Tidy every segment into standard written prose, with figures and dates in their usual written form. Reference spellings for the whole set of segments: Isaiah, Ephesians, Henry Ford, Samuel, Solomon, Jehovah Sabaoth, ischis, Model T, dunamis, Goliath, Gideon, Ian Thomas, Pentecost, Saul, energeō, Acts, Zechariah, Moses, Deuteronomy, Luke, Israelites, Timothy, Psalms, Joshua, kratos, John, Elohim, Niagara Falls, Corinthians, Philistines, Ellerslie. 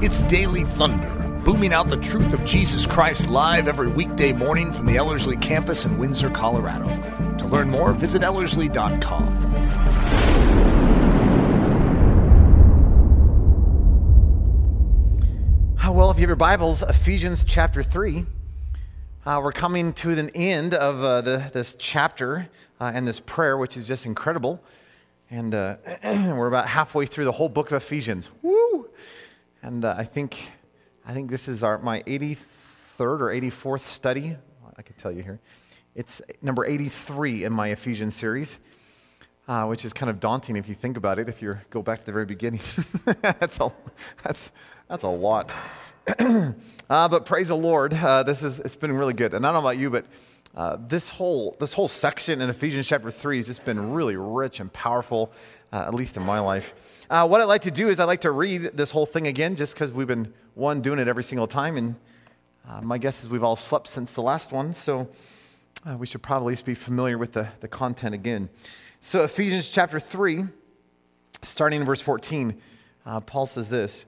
It's Daily Thunder, booming out the truth of Jesus Christ live every weekday morning from the Ellerslie campus in Windsor, Colorado. To learn more, visit ellerslie.com. Well, if you have your Bibles, Ephesians chapter 3, we're coming to the end of this chapter and this prayer, which is just incredible, and we're about halfway through the whole book of Ephesians. Woo! And I think this is my 83rd or 84th study. I could tell you here. It's number 83 in my Ephesians series, which is kind of daunting if you think about it, if you go back to the very beginning. That's a lot. But praise the Lord, it's been really good. And I don't know about you, but this whole section in Ephesians chapter 3 has just been really rich and powerful, at least in my life. What I'd like to do is I'd like to read this whole thing again, just because we've been, doing it every single time, and my guess is we've all slept since the last one, so we should probably be familiar with the content again. So Ephesians chapter 3, starting in verse 14, Paul says this: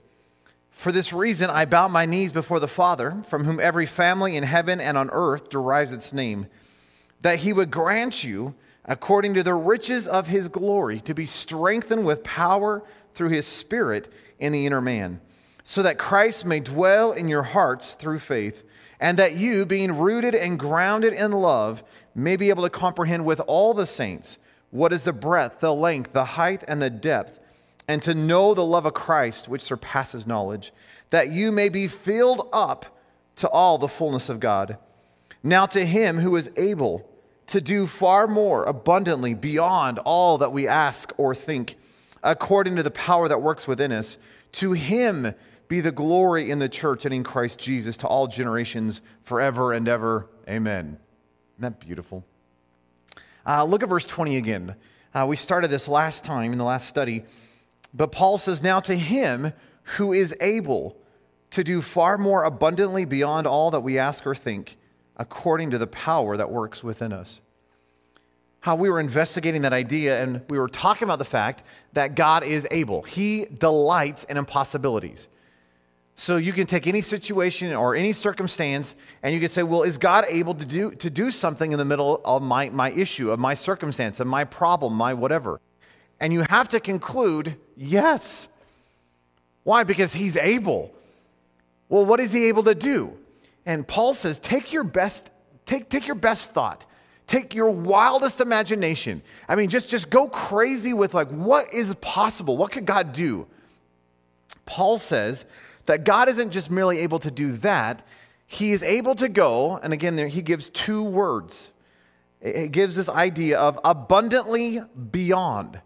"For this reason I bow my knees before the Father, from whom every family in heaven and on earth derives its name, that he would grant you, according to the riches of his glory, to be strengthened with power through his Spirit in the inner man, so that Christ may dwell in your hearts through faith, and that you, being rooted and grounded in love, may be able to comprehend with all the saints what is the breadth, the length, the height, and the depth, and to know the love of Christ, which surpasses knowledge, that you may be filled up to all the fullness of God. Now to him who is able to do far more abundantly beyond all that we ask or think, according to the power that works within us, to him be the glory in the church and in Christ Jesus to all generations forever and ever. Amen." Isn't that beautiful? Look at verse 20 again. We started this last time in the last study. But Paul says, "Now to him who is able to do far more abundantly beyond all that we ask or think, according to the power that works within us." How we were investigating that idea, and we were talking about the fact that God is able. He delights in impossibilities. So you can take any situation or any circumstance, and you can say, well, is God able to do something in the middle of my issue, of my circumstance, of my problem, my whatever? And you have to conclude, yes. Why? Because he's able. Well, what is he able to do? And Paul says, take your best thought. Take your wildest imagination. I mean, just go crazy with what is possible? What could God do? Paul says that God isn't just merely able to do that. He is able to go, and again, there he gives two words. It gives this idea of abundantly beyond.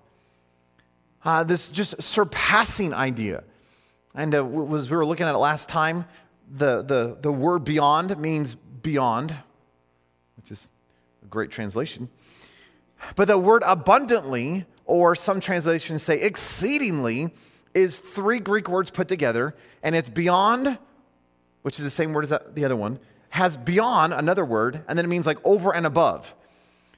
This just surpassing idea. And we were looking at it last time, the word beyond means beyond, which is a great translation. But the word abundantly, or some translations say exceedingly, is three Greek words put together. And it's beyond, which is the same word as the other one, has beyond another word, and then it means over and above.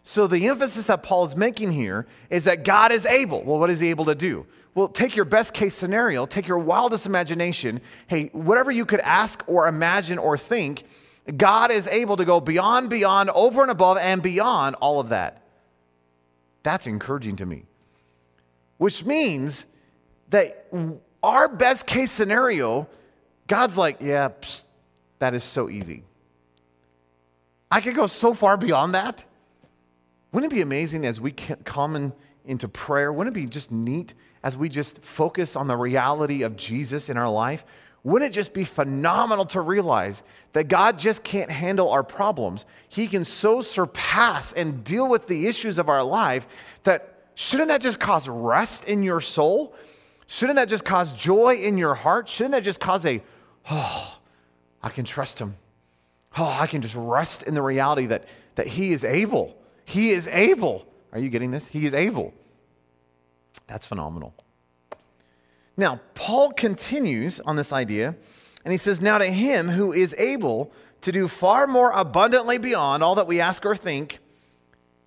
So the emphasis that Paul is making here is that God is able. Well, what is he able to do? Well, take your best case scenario, take your wildest imagination. Hey, whatever you could ask or imagine or think, God is able to go beyond, over and above, and beyond all of that. That's encouraging to me. Which means that our best case scenario, God's yeah, that is so easy. I could go so far beyond that. Wouldn't it be amazing as we come into prayer? Wouldn't it be just neat as we just focus on the reality of Jesus in our life? Wouldn't it just be phenomenal to realize that God just can't handle our problems? He can so surpass and deal with the issues of our life that shouldn't that just cause rest in your soul? Shouldn't that just cause joy in your heart? Shouldn't that just cause I can trust him. Oh, I can just rest in the reality that he is able. He is able. Are you getting this? He is able. That's phenomenal. Now, Paul continues on this idea, and he says, "Now to him who is able to do far more abundantly beyond all that we ask or think,"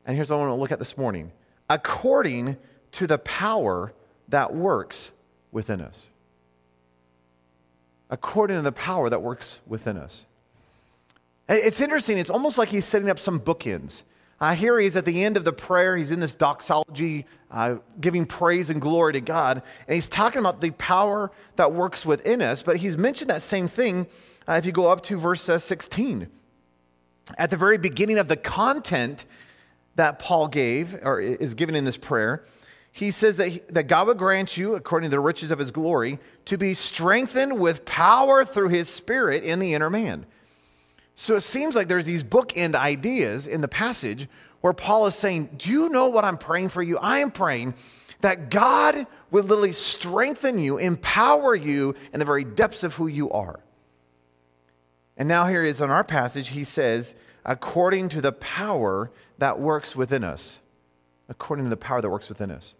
and here's what I want to look at this morning, "according to the power that works within us." according to the power that works within us. It's interesting. It's almost like he's setting up some bookends. Here he's at the end of the prayer. He's in this doxology, giving praise and glory to God. And he's talking about the power that works within us. But he's mentioned that same thing if you go up to verse 16. At the very beginning of the content that Paul gave, or is given in this prayer, he says that, that God would grant you, according to the riches of his glory, to be strengthened with power through his Spirit in the inner man. So it seems like there's these bookend ideas in the passage where Paul is saying, do you know what I'm praying for you? I am praying that God would literally strengthen you, empower you in the very depths of who you are. And now here is in our passage, he says, according to the power that works within us. According to the power that works within us.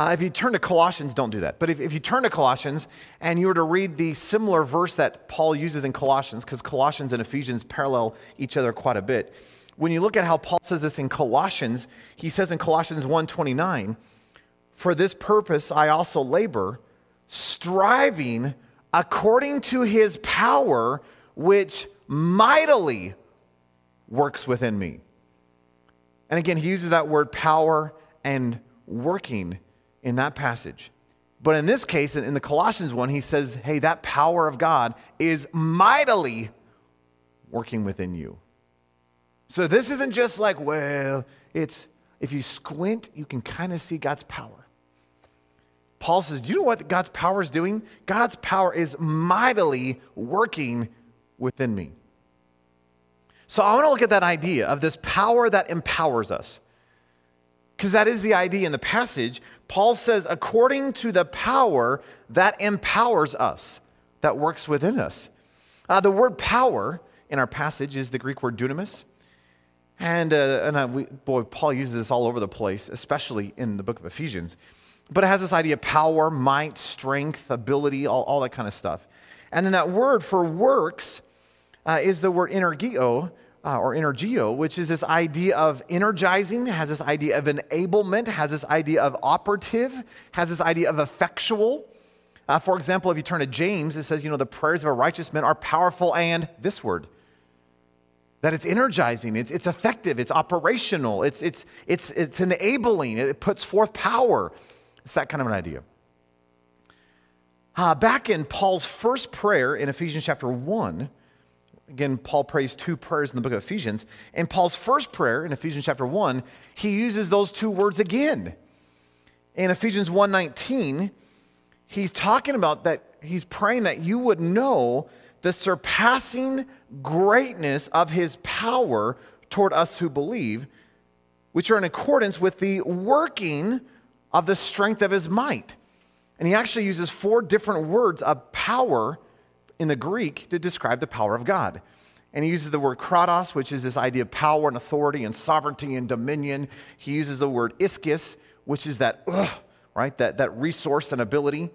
If you turn to Colossians, don't do that. But if you turn to Colossians and you were to read the similar verse that Paul uses in Colossians, because Colossians and Ephesians parallel each other quite a bit. When you look at how Paul says this in Colossians, he says in Colossians 1:29, for this purpose I also labor, striving according to his power, which mightily works within me. And again, he uses that word power and working in that passage. But in this case, in the Colossians one, he says, hey, that power of God is mightily working within you. So this isn't just like, well, it's if you squint, you can kind of see God's power. Paul says, do you know what God's power is doing? God's power is mightily working within me. So I want to look at that idea of this power that empowers us. Because that is the idea in the passage. Paul says, according to the power that empowers us, that works within us. The word power in our passage is the Greek word dunamis. And Paul uses this all over the place, especially in the book of Ephesians. But it has this idea of power, might, strength, ability, all that kind of stuff. And then that word for works is the word energeō, or energeō, which is this idea of energizing, has this idea of enablement, has this idea of operative, has this idea of effectual. For example, if you turn to James, it says, you know, the prayers of a righteous man are powerful and this word. That it's energizing, it's effective, it's operational, it's enabling, it puts forth power. It's that kind of an idea. Back in Paul's first prayer in Ephesians chapter 1, again, Paul prays two prayers in the book of Ephesians. In Paul's first prayer in Ephesians chapter 1, he uses those two words again. In Ephesians 1:19, he's talking about that, he's praying that you would know the surpassing greatness of his power toward us who believe, which are in accordance with the working of the strength of his might. And he actually uses four different words of power in the Greek to describe the power of God. And he uses the word kratos, which is this idea of power and authority and sovereignty and dominion. He uses the word ischis, which is that, that resource and ability,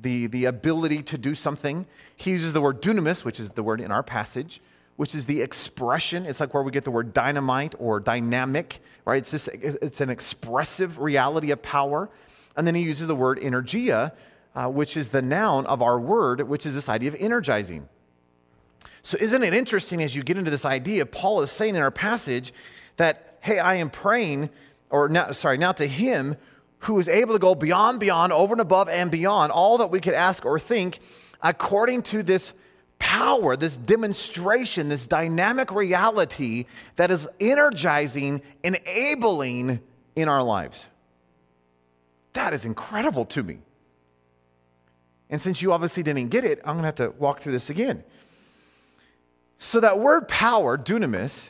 the ability to do something. He uses the word dunamis, which is the word in our passage, which is the expression. It's like where we get the word dynamite or dynamic, right? It's an expressive reality of power. And then he uses the word energeia, which is the noun of our word, which is this idea of energizing. So isn't it interesting as you get into this idea, Paul is saying in our passage that, hey, I am praying, now to him who is able to go beyond, over and above and beyond all that we could ask or think, according to this power, this demonstration, this dynamic reality that is energizing, enabling in our lives. That is incredible to me. And since you obviously didn't get it, I'm going to have to walk through this again. So that word power, dunamis,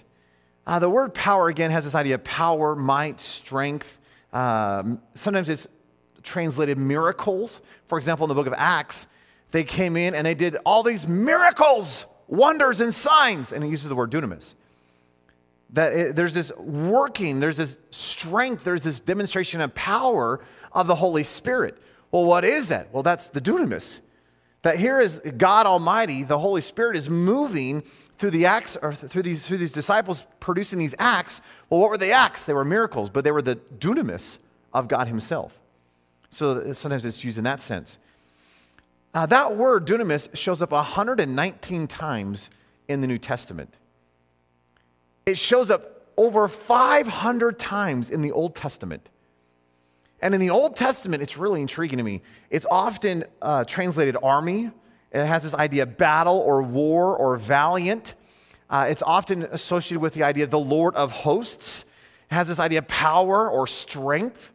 the word power again has this idea of power, might, strength. Sometimes it's translated miracles. For example, in the book of Acts, they came in and they did all these miracles, wonders, and signs. And it uses the word dunamis. There's this working, there's this strength, there's this demonstration of power of the Holy Spirit. Well, what is that? Well, that's the dunamis. That here is God Almighty, the Holy Spirit is moving through the acts, or through these disciples producing these acts. Well, what were the acts? They were miracles, but they were the dunamis of God Himself. So sometimes it's used in that sense. That word, dunamis, shows up 119 times in the New Testament. It shows up over 500 times in the Old Testament. And in the Old Testament, it's really intriguing to me. It's often translated army. It has this idea of battle or war or valiant. It's often associated with the idea of the Lord of hosts. It has this idea of power or strength.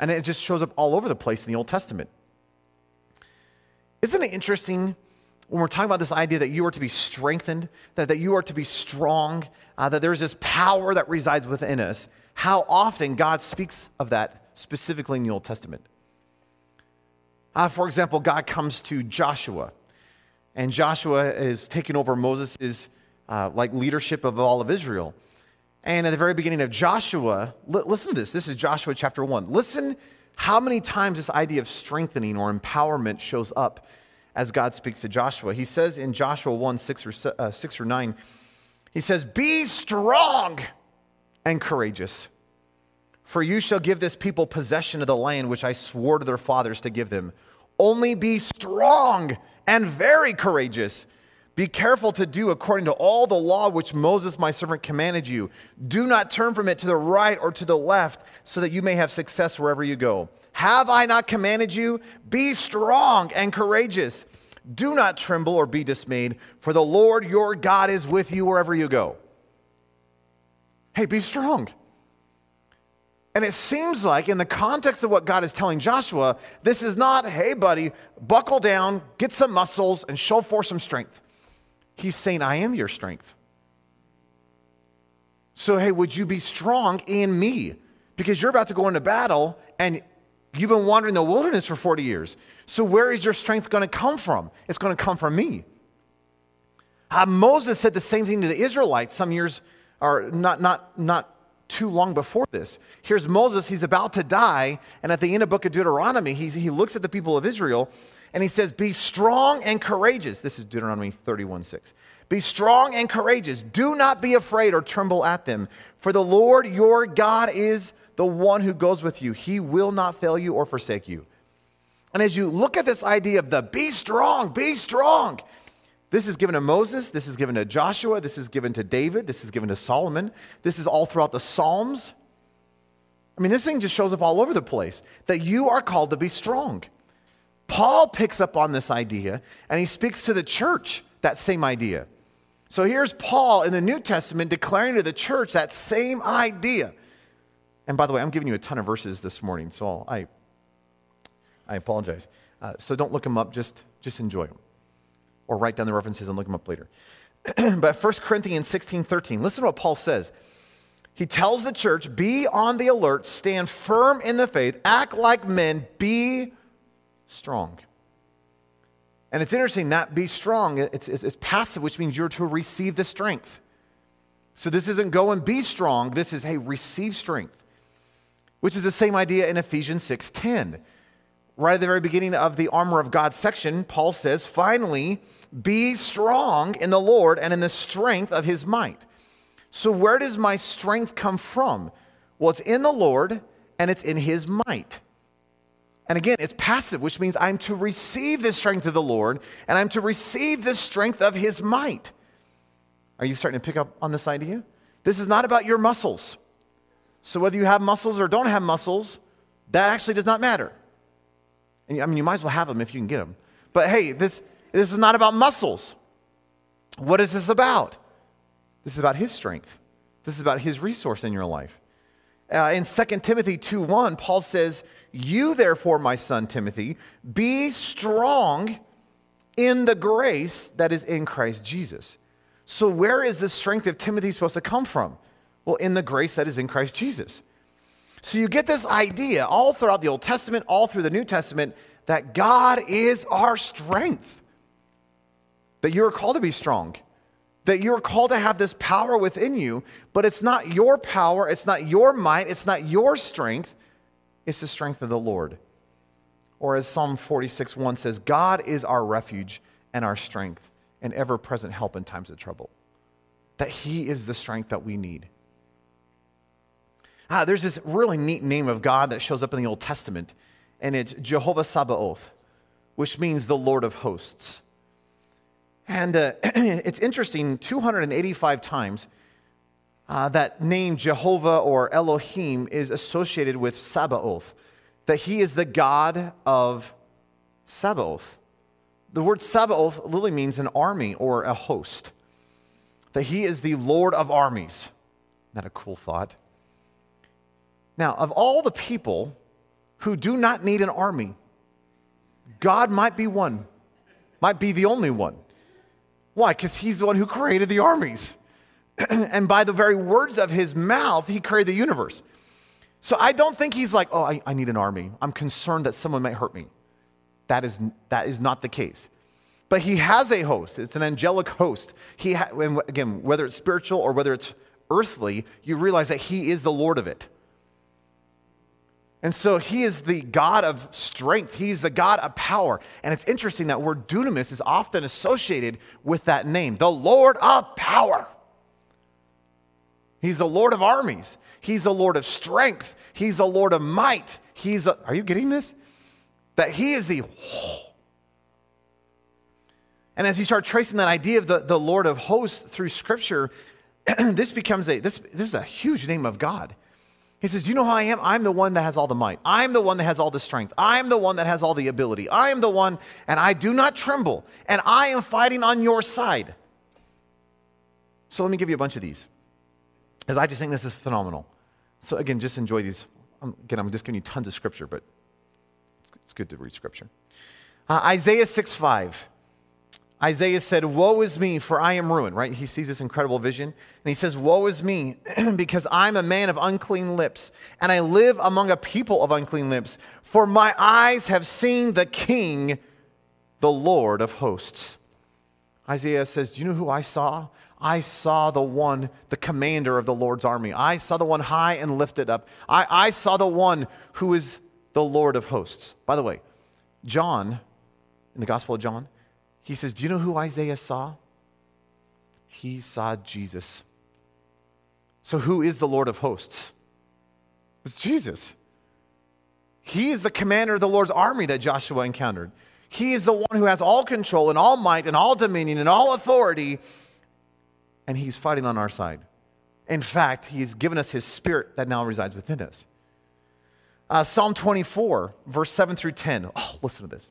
And it just shows up all over the place in the Old Testament. Isn't it interesting when we're talking about this idea that you are to be strengthened, that you are to be strong, that there's this power that resides within us, how often God speaks of that specifically in the Old Testament? For example, God comes to Joshua, and Joshua is taking over Moses' leadership of all of Israel. And at the very beginning of Joshua, listen to this. This is Joshua chapter 1. Listen how many times this idea of strengthening or empowerment shows up as God speaks to Joshua. He says in Joshua 1, 6 or 9, he says, "Be strong and courageous, for you shall give this people possession of the land which I swore to their fathers to give them. Only be strong and very courageous. Be careful to do according to all the law which Moses my servant commanded you. Do not turn from it to the right or to the left, so that you may have success wherever you go. Have I not commanded you? Be strong and courageous. Do not tremble or be dismayed, for the Lord your God is with you wherever you go." Hey, be strong. And it seems like in the context of what God is telling Joshua, this is not, hey buddy, buckle down, get some muscles, and show forth some strength. He's saying, I am your strength. So, hey, would you be strong in me? Because you're about to go into battle, and you've been wandering the wilderness for 40 years. So where is your strength going to come from? It's going to come from me. Moses said the same thing to the Israelites some years, or not too long before this. Here's Moses. He's about to die. And at the end of the book of Deuteronomy, he looks at the people of Israel, and he says, "Be strong and courageous." This is Deuteronomy 31:6. "Be strong and courageous. Do not be afraid or tremble at them. For the Lord your God is the one who goes with you. He will not fail you or forsake you." And as you look at this idea of the be strong, this is given to Moses, this is given to Joshua, this is given to David, this is given to Solomon, this is all throughout the Psalms. I mean, this thing just shows up all over the place, that you are called to be strong. Paul picks up on this idea, and he speaks to the church that same idea. So here's Paul in the New Testament declaring to the church that same idea. And by the way, I'm giving you a ton of verses this morning, so I apologize. So don't look them up, just enjoy them. Or write down the references and look them up later. But 1 Corinthians 16:13, listen to what Paul says. He tells the church, be on the alert, stand firm in the faith, act like men, be strong. And it's interesting that be strong, it's passive, which means you're to receive the strength. So this isn't go and be strong. This is, hey, receive strength, which is the same idea in Ephesians 6:10. Right at the very beginning of the armor of God section, Paul says, finally, be strong in the Lord and in the strength of his might. So where does my strength come from? Well, it's in the Lord and it's in his might. And again, it's passive, which means I'm to receive the strength of the Lord and I'm to receive the strength of his might. Are you starting to pick up on this idea? This is not about your muscles. So whether you have muscles or don't have muscles, that actually does not matter. And I mean, you might as well have them if you can get them. But hey, this is not about muscles. What is this about? This is about his strength. This is about his resource in your life. In 2 Timothy 2:1, Paul says, "You therefore, my son Timothy, be strong in the grace that is in Christ Jesus." So where is the strength of Timothy supposed to come from? Well, in the grace that is in Christ Jesus. So you get this idea all throughout the Old Testament, all through the New Testament, that God is our strength. That you are called to be strong. That you are called to have this power within you, but it's not your power, it's not your might, it's not your strength. It's the strength of the Lord. Or as Psalm 46:1 says, God is our refuge and our strength, an ever-present help in times of trouble. That he is the strength that we need. There's this really neat name of God that shows up in the Old Testament, and it's Jehovah Sabaoth, which means the Lord of hosts. And it's interesting, 285 times that name Jehovah or Elohim is associated with Sabaoth, that he is the God of Sabaoth. The word Sabaoth literally means an army or a host, that he is the Lord of armies. Isn't that a cool thought? Now, of all the people who do not need an army, God might be one, might be the only one. Why? Because he's the one who created the armies. And by the very words of his mouth, he created the universe. So I don't think he's like, oh, I need an army. I'm concerned that someone might hurt me. That is not the case. But he has a host. It's an angelic host. And again, whether it's spiritual or whether it's earthly, you realize that he is the Lord of it. And so he is the God of strength. He's the God of power. And it's interesting that word dunamis is often associated with that name, the Lord of power. He's the Lord of armies. He's the Lord of strength. He's the Lord of might. Are you getting this? That he is the... And as you start tracing that idea of the Lord of hosts through Scripture, this is a huge name of God. He says, you know who I am? I'm the one that has all the might. I'm the one that has all the strength. I'm the one that has all the ability. I am the one, and I do not tremble, and I am fighting on your side. So let me give you a bunch of these, because I just think this is phenomenal. So again, just enjoy these. I'm just giving you tons of Scripture, but it's good to read Scripture. Isaiah 6:5. Isaiah said, woe is me, for I am ruined, right? He sees this incredible vision, and he says, woe is me, because I'm a man of unclean lips, and I live among a people of unclean lips, for my eyes have seen the King, the Lord of hosts. Isaiah says, do you know who I saw? I saw the one, the commander of the Lord's army. I saw the one high and lifted up. I saw the one who is the Lord of hosts. By the way, John, in the Gospel of John, he says, do you know who Isaiah saw? He saw Jesus. So who is the Lord of hosts? It's Jesus. He is the commander of the Lord's army that Joshua encountered. He is the one who has all control and all might and all dominion and all authority, and he's fighting on our side. In fact, he's given us his Spirit that now resides within us. Psalm 24, verse 7 through 10. Oh, listen to this.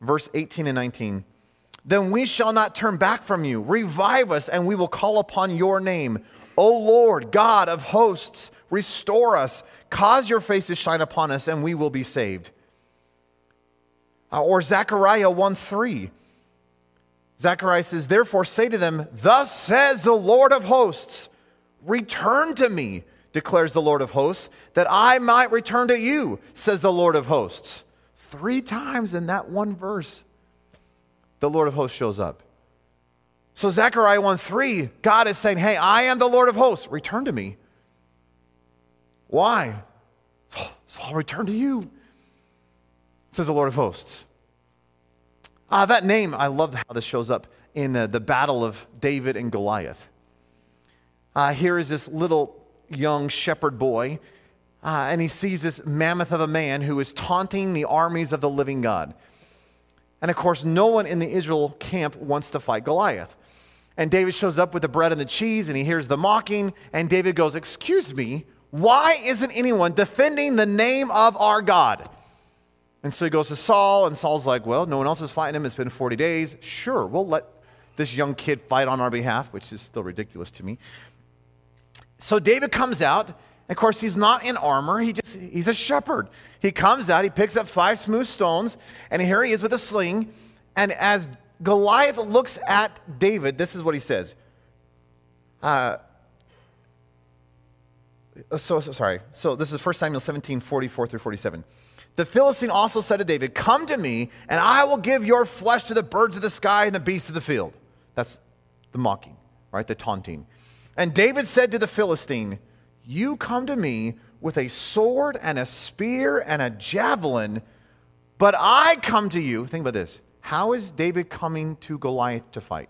Verse 18 and 19, then we shall not turn back from you. Revive us, and we will call upon your name. O Lord, God of hosts, restore us. Cause your face to shine upon us, and we will be saved. Or Zechariah 1:3. Zechariah says, therefore say to them, thus says the Lord of hosts, return to me, declares the Lord of hosts, that I might return to you, says the Lord of hosts. 3 times in that one verse, the Lord of hosts shows up. So Zechariah 1:3, God is saying, hey, I am the Lord of hosts. Return to me. Why? So I'll return to you, says the Lord of hosts. That name, I love how this shows up in the battle of David and Goliath. Here is this little young shepherd boy, and he sees this mammoth of a man who is taunting the armies of the living God. And of course, no one in the Israel camp wants to fight Goliath. And David shows up with the bread and the cheese, and he hears the mocking. And David goes, excuse me, why isn't anyone defending the name of our God? And so he goes to Saul, and Saul's like, well, no one else is fighting him. It's been 40 days. Sure, we'll let this young kid fight on our behalf, which is still ridiculous to me. So David comes out. Of course, he's not in armor. He's a shepherd. He comes out, he picks up 5 smooth stones, and here he is with a sling. And as Goliath looks at David, this is what he says. So this is 1 Samuel 17, 44 through 47. The Philistine also said to David, come to me, and I will give your flesh to the birds of the sky and the beasts of the field. That's the mocking, right? The taunting. And David said to the Philistine, you come to me with a sword and a spear and a javelin, but I come to you. Think about this. How is David coming to Goliath to fight?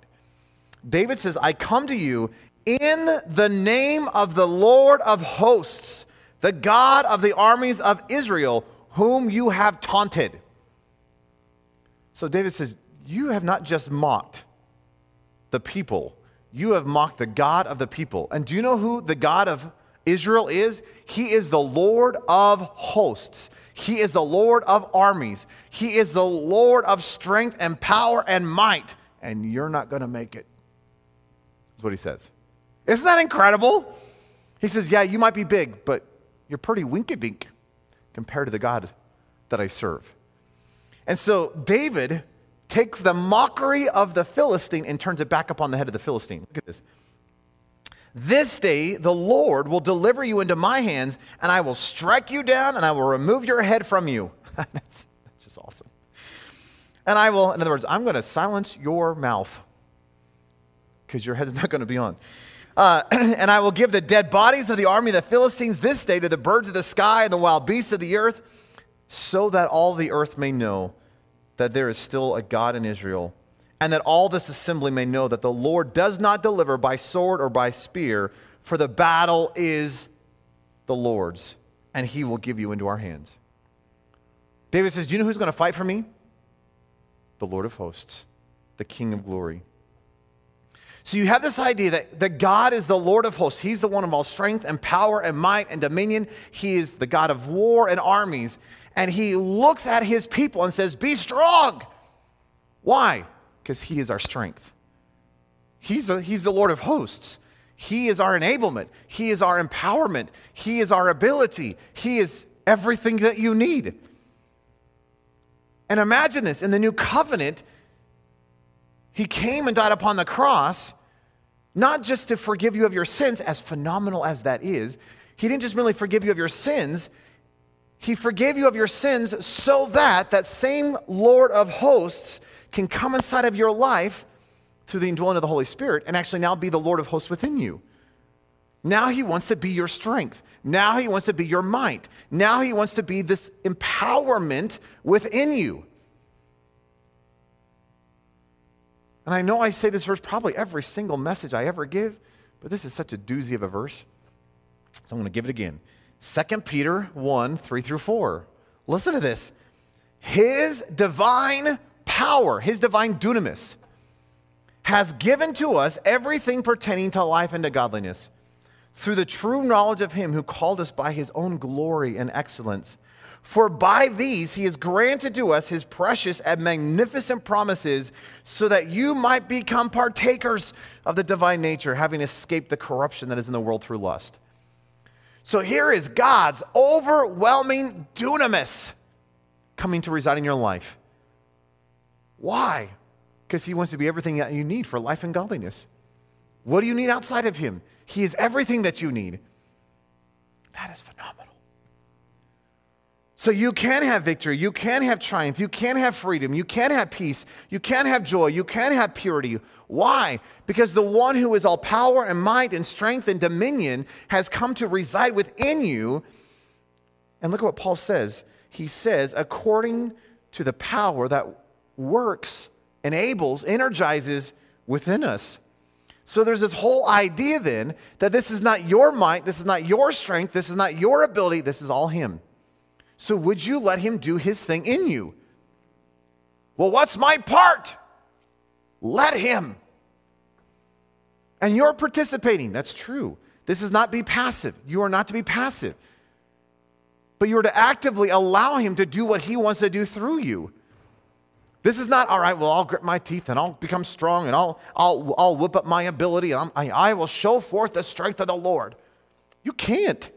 David says, I come to you in the name of the Lord of hosts, the God of the armies of Israel, whom you have taunted. So David says, you have not just mocked the people, you have mocked the God of the people. And do you know who the God of Israel is? He is the Lord of hosts. He is the Lord of armies. He is the Lord of strength and power and might. And you're not going to make it. That's what he says. Isn't that incredible? He says, yeah, you might be big, but you're pretty winkadink compared to the God that I serve. And so David takes the mockery of the Philistine and turns it back upon the head of the Philistine. Look at this. This day the Lord will deliver you into my hands, and I will strike you down, and I will remove your head from you. That's just awesome. And I will, in other words, I'm going to silence your mouth because your head's not going to be on. And I will give the dead bodies of the army of the Philistines this day to the birds of the sky and the wild beasts of the earth, so that all the earth may know that there is still a God in Israel, and that all this assembly may know that the Lord does not deliver by sword or by spear, for the battle is the Lord's, and he will give you into our hands. David says, do you know who's going to fight for me? The Lord of hosts, the King of glory. So you have this idea that God is the Lord of hosts. He's the one of all strength and power and might and dominion. He is the God of war and armies. And he looks at his people and says, be strong. Why? Because he is our strength. He's the Lord of hosts. He is our enablement. He is our empowerment. He is our ability. He is everything that you need. And imagine this, in the new covenant, he came and died upon the cross, not just to forgive you of your sins, as phenomenal as that is. He didn't just merely forgive you of your sins. He forgave you of your sins so that that same Lord of hosts can come inside of your life through the indwelling of the Holy Spirit and actually now be the Lord of hosts within you. Now he wants to be your strength. Now he wants to be your might. Now he wants to be this empowerment within you. And I know I say this verse probably every single message I ever give, but this is such a doozy of a verse. So I'm going to give it again. 2 Peter 1:3-4. Listen to this. His divine power, his divine dunamis, has given to us everything pertaining to life and to godliness, through the true knowledge of him who called us by his own glory and excellence. For by these he has granted to us his precious and magnificent promises, so that you might become partakers of the divine nature, having escaped the corruption that is in the world through lust. So here is God's overwhelming dunamis coming to reside in your life. Why? Because he wants to be everything that you need for life and godliness. What do you need outside of him? He is everything that you need. That is phenomenal. So you can have victory. You can have triumph. You can have freedom. You can have peace. You can have joy. You can have purity. Why? Because the one who is all power and might and strength and dominion has come to reside within you. And look at what Paul says. He says, according to the power that works, enables, energizes within us. So there's this whole idea then that this is not your might, this is not your strength, this is not your ability, this is all him. So would you let him do his thing in you? Well, what's my part? Let him. And you're participating. That's true. This is not be passive. You are not to be passive. But you are to actively allow him to do what he wants to do through you. This is not, all right, well, I'll grit my teeth and I'll become strong and I'll whip up my ability and I will show forth the strength of the Lord. You can't.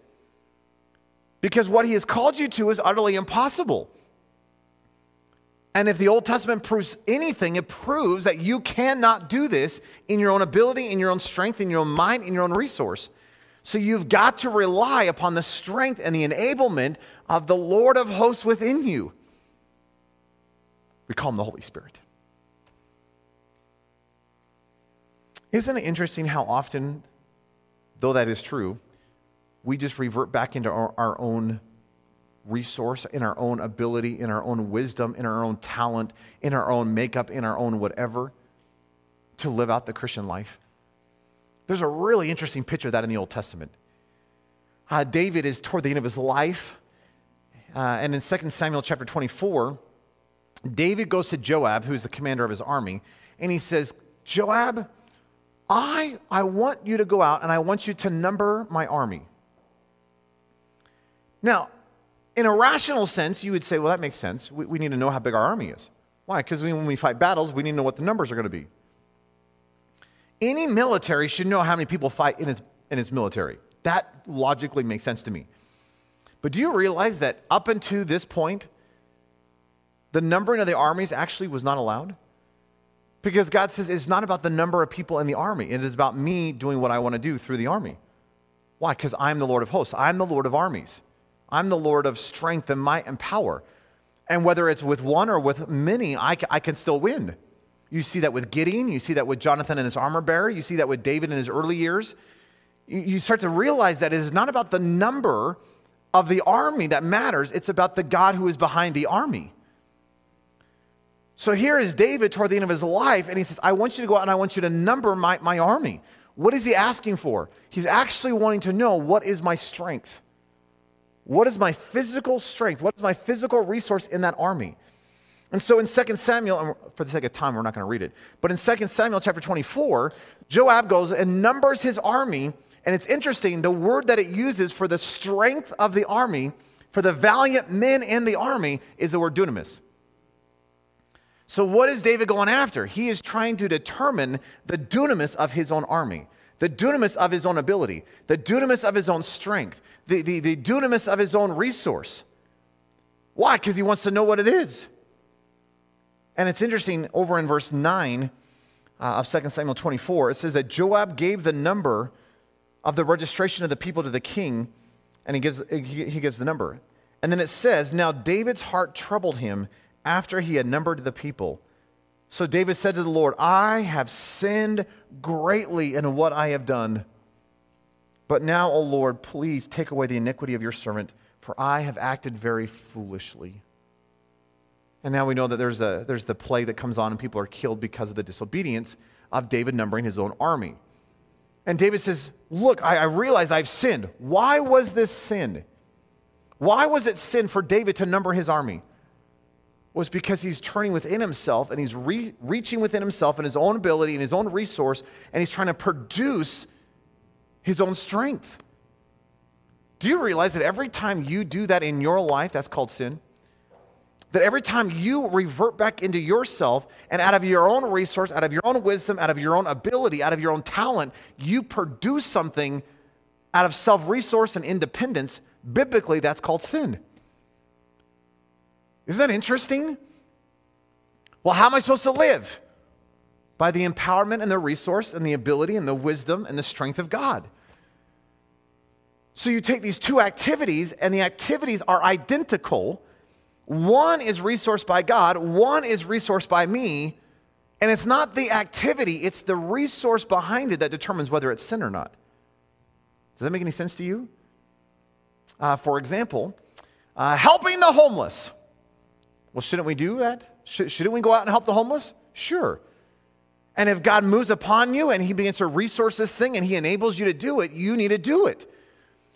Because what he has called you to is utterly impossible. And if the Old Testament proves anything, it proves that you cannot do this in your own ability, in your own strength, in your own mind, in your own resource. So you've got to rely upon the strength and the enablement of the Lord of hosts within you. We call him the Holy Spirit. Isn't it interesting how often, though that is true, we just revert back into our own resource, in our own ability, in our own wisdom, in our own talent, in our own makeup, in our own whatever, to live out the Christian life? There's a really interesting picture of that in the Old Testament. David is toward the end of his life, and in 2 Samuel chapter 24, David goes to Joab, who's the commander of his army, and he says, Joab, I want you to go out and I want you to number my army. Now, in a rational sense, you would say, well, that makes sense. We need to know how big our army is. Why? Because when we fight battles, we need to know what the numbers are going to be. Any military should know how many people fight in its military. That logically makes sense to me. But do you realize that up until this point, the numbering of the armies actually was not allowed? Because God says it's not about the number of people in the army. It is about me doing what I want to do through the army. Why? Because I'm the Lord of hosts. I'm the Lord of armies. I'm the Lord of strength and might and power. And whether it's with one or with many, I can still win. You see that with Gideon. You see that with Jonathan and his armor bearer. You see that with David in his early years. You start to realize that it is not about the number of the army that matters. It's about the God who is behind the army. So here is David toward the end of his life, and he says, I want you to go out and I want you to number my army. What is he asking for? He's actually wanting to know, what is my strength? What is my physical strength? What is my physical resource in that army? And so in 2 Samuel, and for the sake of time, we're not going to read it, but in 2 Samuel chapter 24, Joab goes and numbers his army, and it's interesting, the word that it uses for the strength of the army, for the valiant men in the army, is the word dunamis. So what is David going after? He is trying to determine the dunamis of his own army, the dunamis of his own ability, the dunamis of his own strength, the dunamis of his own resource. Why? Because he wants to know what it is. And it's interesting, over in verse 9 of 2 Samuel 24, it says that Joab gave the number of the registration of the people to the king, and he gives the number. And then it says, now David's heart troubled him after he had numbered the people. So David said to the Lord, I have sinned greatly in what I have done. But now, O Lord, please take away the iniquity of your servant, for I have acted very foolishly. And now we know that there's the plague that comes on and people are killed because of the disobedience of David numbering his own army. And David says, look, I realize I've sinned. Why was this sin? Why was it sin for David to number his army? Was because he's turning within himself and he's reaching within himself and his own ability and his own resource, and he's trying to produce his own strength. Do you realize that every time you do that in your life, that's called sin? That every time you revert back into yourself and out of your own resource, out of your own wisdom, out of your own ability, out of your own talent, you produce something out of self-resource and independence. Biblically, that's called sin. Isn't that interesting? Well, how am I supposed to live? By the empowerment and the resource and the ability and the wisdom and the strength of God. So you take these two activities, and the activities are identical. One is resourced by God, one is resourced by me, and it's not the activity, it's the resource behind it that determines whether it's sin or not. Does that make any sense to you? For example, helping the homeless. Well, shouldn't we do that? Shouldn't we go out and help the homeless? Sure. And if God moves upon you and he begins to resource this thing and he enables you to do it, you need to do it.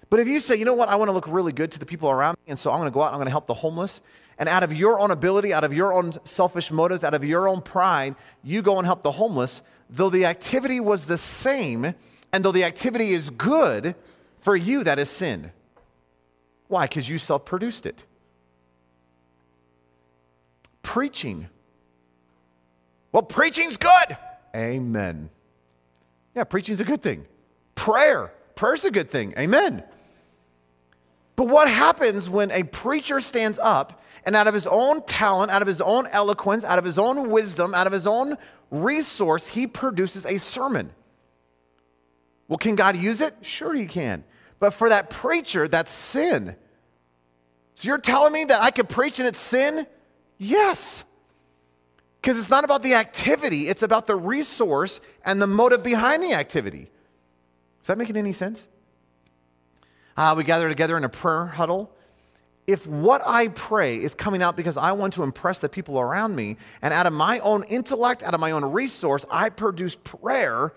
But if you say, you know what, I want to look really good to the people around me, and so I'm going to go out and I'm going to help the homeless, and out of your own ability, out of your own selfish motives, out of your own pride, you go and help the homeless, though the activity was the same, and though the activity is good, for you that is sin. Why? Because you self-produced it. Preaching. Well, preaching's good. Amen. Yeah, preaching's a good thing. Prayer's a good thing. Amen. But what happens when a preacher stands up and out of his own talent, out of his own eloquence, out of his own wisdom, out of his own resource, he produces a sermon? Well, can God use it? Sure he can. But for that preacher, that's sin. So you're telling me that I could preach and it's sin? Yes. Because it's not about the activity. It's about the resource and the motive behind the activity. Is that making any sense? We gather together in a prayer huddle. If what I pray is coming out because I want to impress the people around me, and out of my own intellect, out of my own resource, I produce prayer,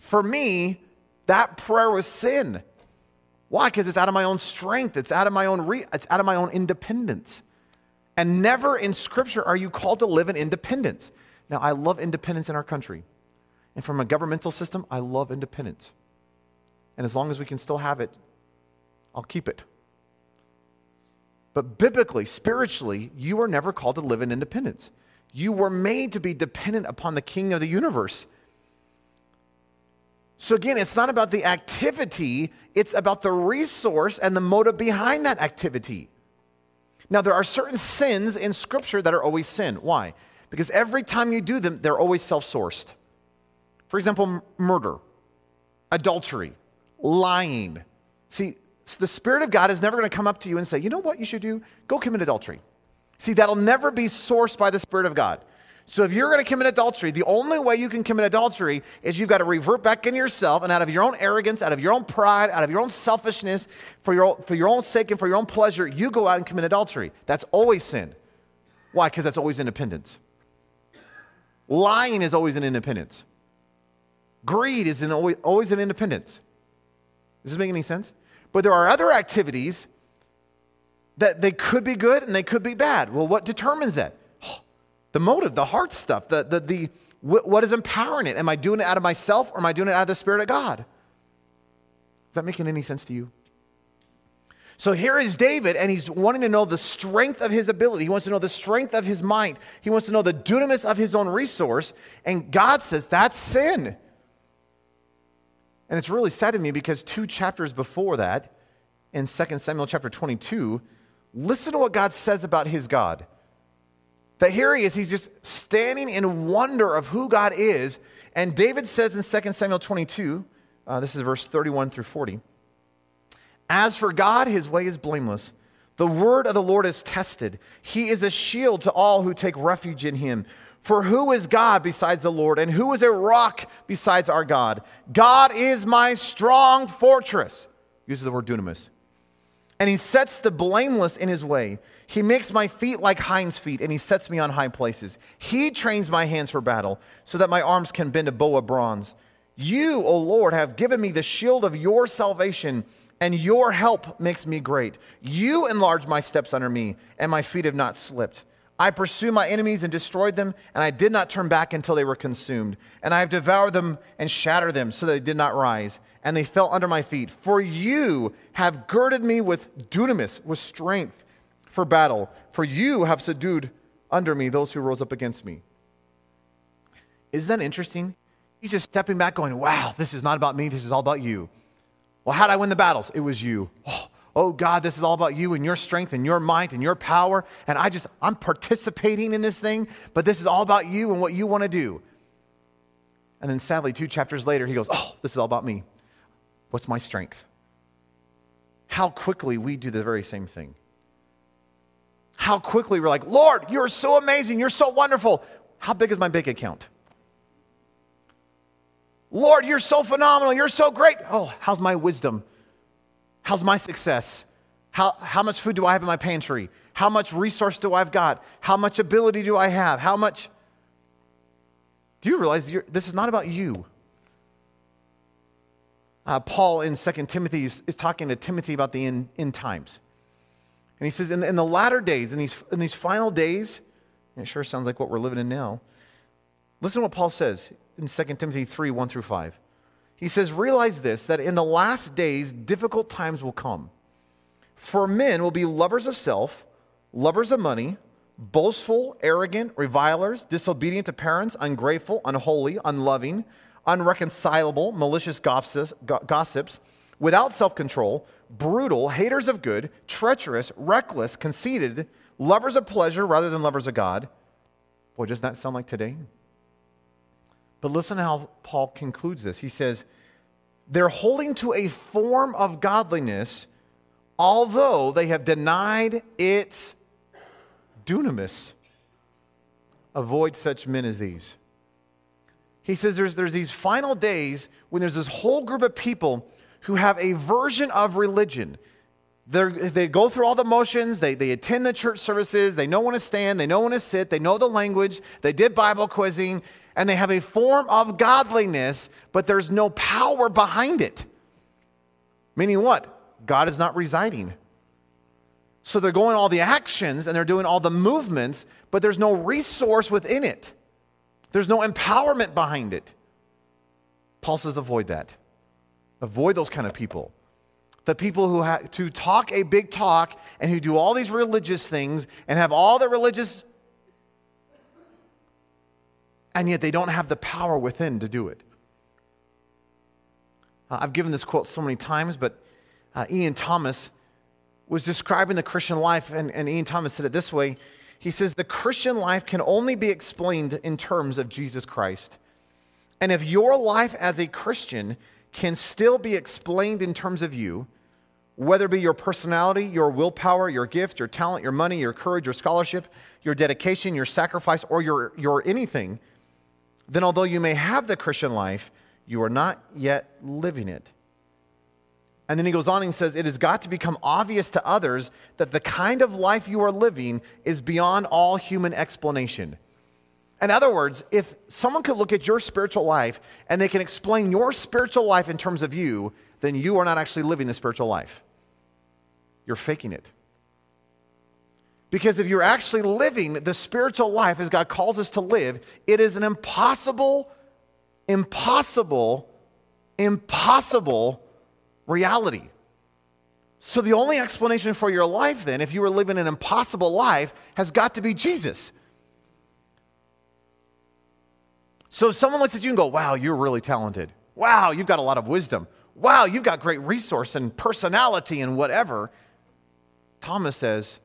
for me, that prayer was sin. Why? Because it's out of my own strength. It's out of my own it's out of my own independence. And never in Scripture are you called to live in independence. Now, I love independence in our country. And from a governmental system, I love independence. And as long as we can still have it, I'll keep it. But biblically, spiritually, you were never called to live in independence. You were made to be dependent upon the King of the universe. So again, it's not about the activity, it's about the resource and the motive behind that activity. Now, there are certain sins in Scripture that are always sin. Why? Because every time you do them, they're always self-sourced. For example, murder, adultery, lying. See, so the Spirit of God is never going to come up to you and say, you know what you should do? Go commit adultery. See, that'll never be sourced by the Spirit of God. So if you're going to commit adultery, the only way you can commit adultery is you've got to revert back into yourself, and out of your own arrogance, out of your own pride, out of your own selfishness, for your own sake and for your own pleasure, you go out and commit adultery. That's always sin. Why? Because that's always independence. Lying is always an independence. Greed is always an independence. Does this make any sense? But there are other activities that they could be good and they could be bad. Well, what determines that? The motive, the heart stuff, the what is empowering it? Am I doing it out of myself or am I doing it out of the Spirit of God? Is that making any sense to you? So here is David, and he's wanting to know the strength of his ability. He wants to know the strength of his mind. He wants to know the dunamis of his own resource. And God says, that's sin. And it's really sad to me because 2 chapters before that, in 2 Samuel chapter 22, listen to what God says about his God. That here he is, he's just standing in wonder of who God is. And David says in 2 Samuel 22, this is verse 31 through 40, "As for God, his way is blameless. The word of the Lord is tested. He is a shield to all who take refuge in him. For who is God besides the Lord, and who is a rock besides our God? God is my strong fortress," uses the word dunamis, "and he sets the blameless in his way. He makes my feet like hinds' feet, and he sets me on high places. He trains my hands for battle, so that my arms can bend a bow of bronze. You, O Lord, have given me the shield of your salvation, and your help makes me great. You enlarge my steps under me, and my feet have not slipped. I pursue my enemies and destroyed them, and I did not turn back until they were consumed. And I have devoured them and shattered them, so they did not rise, and they fell under my feet. For you have girded me with dunamis, with strength, for battle, for you have subdued under me those who rose up against me." Isn't that interesting? He's just stepping back going, wow, this is not about me, this is all about you. Well, how did I win the battles? It was you. Oh God, this is all about you and your strength and your might and your power, and I'm participating in this thing, but this is all about you and what you want to do. And then sadly, 2 chapters later, he goes, this is all about me. What's my strength? How quickly we do the very same thing. How quickly we're like, Lord, you're so amazing. You're so wonderful. How big is my bank account? Lord, you're so phenomenal. You're so great. Oh, how's my wisdom? How's my success? How much food do I have in my pantry? How much resource do I've got? How much ability do I have? How much? Do you realize this is not about you? Paul in 2 Timothy is talking to Timothy about the end times. And he says, in the latter days, in these final days, and it sure sounds like what we're living in now, listen to what Paul says in 2 Timothy 3, 1 through 5. He says, "Realize this, that in the last days, difficult times will come. For men will be lovers of self, lovers of money, boastful, arrogant, revilers, disobedient to parents, ungrateful, unholy, unloving, unreconcilable, malicious gossips, without self-control, brutal, haters of good, treacherous, reckless, conceited, lovers of pleasure rather than lovers of God." Boy, doesn't that sound like today? But listen to how Paul concludes this. He says, They're holding to a form of godliness, although they have denied its dunamis. Avoid such men as these. He says there's these final days when there's this whole group of people who have a version of religion. They go through all the motions, they attend the church services, they know when to stand, they know when to sit, they know the language, they did Bible quizzing, and they have a form of godliness, but there's no power behind it. Meaning what? God is not residing. So they're going all the actions and they're doing all the movements, but there's no resource within it. There's no empowerment behind it. Paul says avoid that. Avoid those kind of people. The people who have to talk a big talk and who do all these religious things and have all the religious, and yet they don't have the power within to do it. I've given this quote so many times, but Ian Thomas was describing the Christian life, and Ian Thomas said it this way. He says, the Christian life can only be explained in terms of Jesus Christ. And if your life as a Christian can still be explained in terms of you, whether it be your personality, your willpower, your gift, your talent, your money, your courage, your scholarship, your dedication, your sacrifice, or your anything, then although you may have the Christian life, you are not yet living it. And then he goes on and says, it has got to become obvious to others that the kind of life you are living is beyond all human explanation. In other words, if someone could look at your spiritual life and they can explain your spiritual life in terms of you, then you are not actually living the spiritual life. You're faking it. Because if you're actually living the spiritual life as God calls us to live, it is an impossible reality. So the only explanation for your life then, if you were living an impossible life, has got to be Jesus. So if someone looks at you and go, wow, you're really talented. Wow, you've got a lot of wisdom. Wow, you've got great resource and personality and whatever. Thomas says,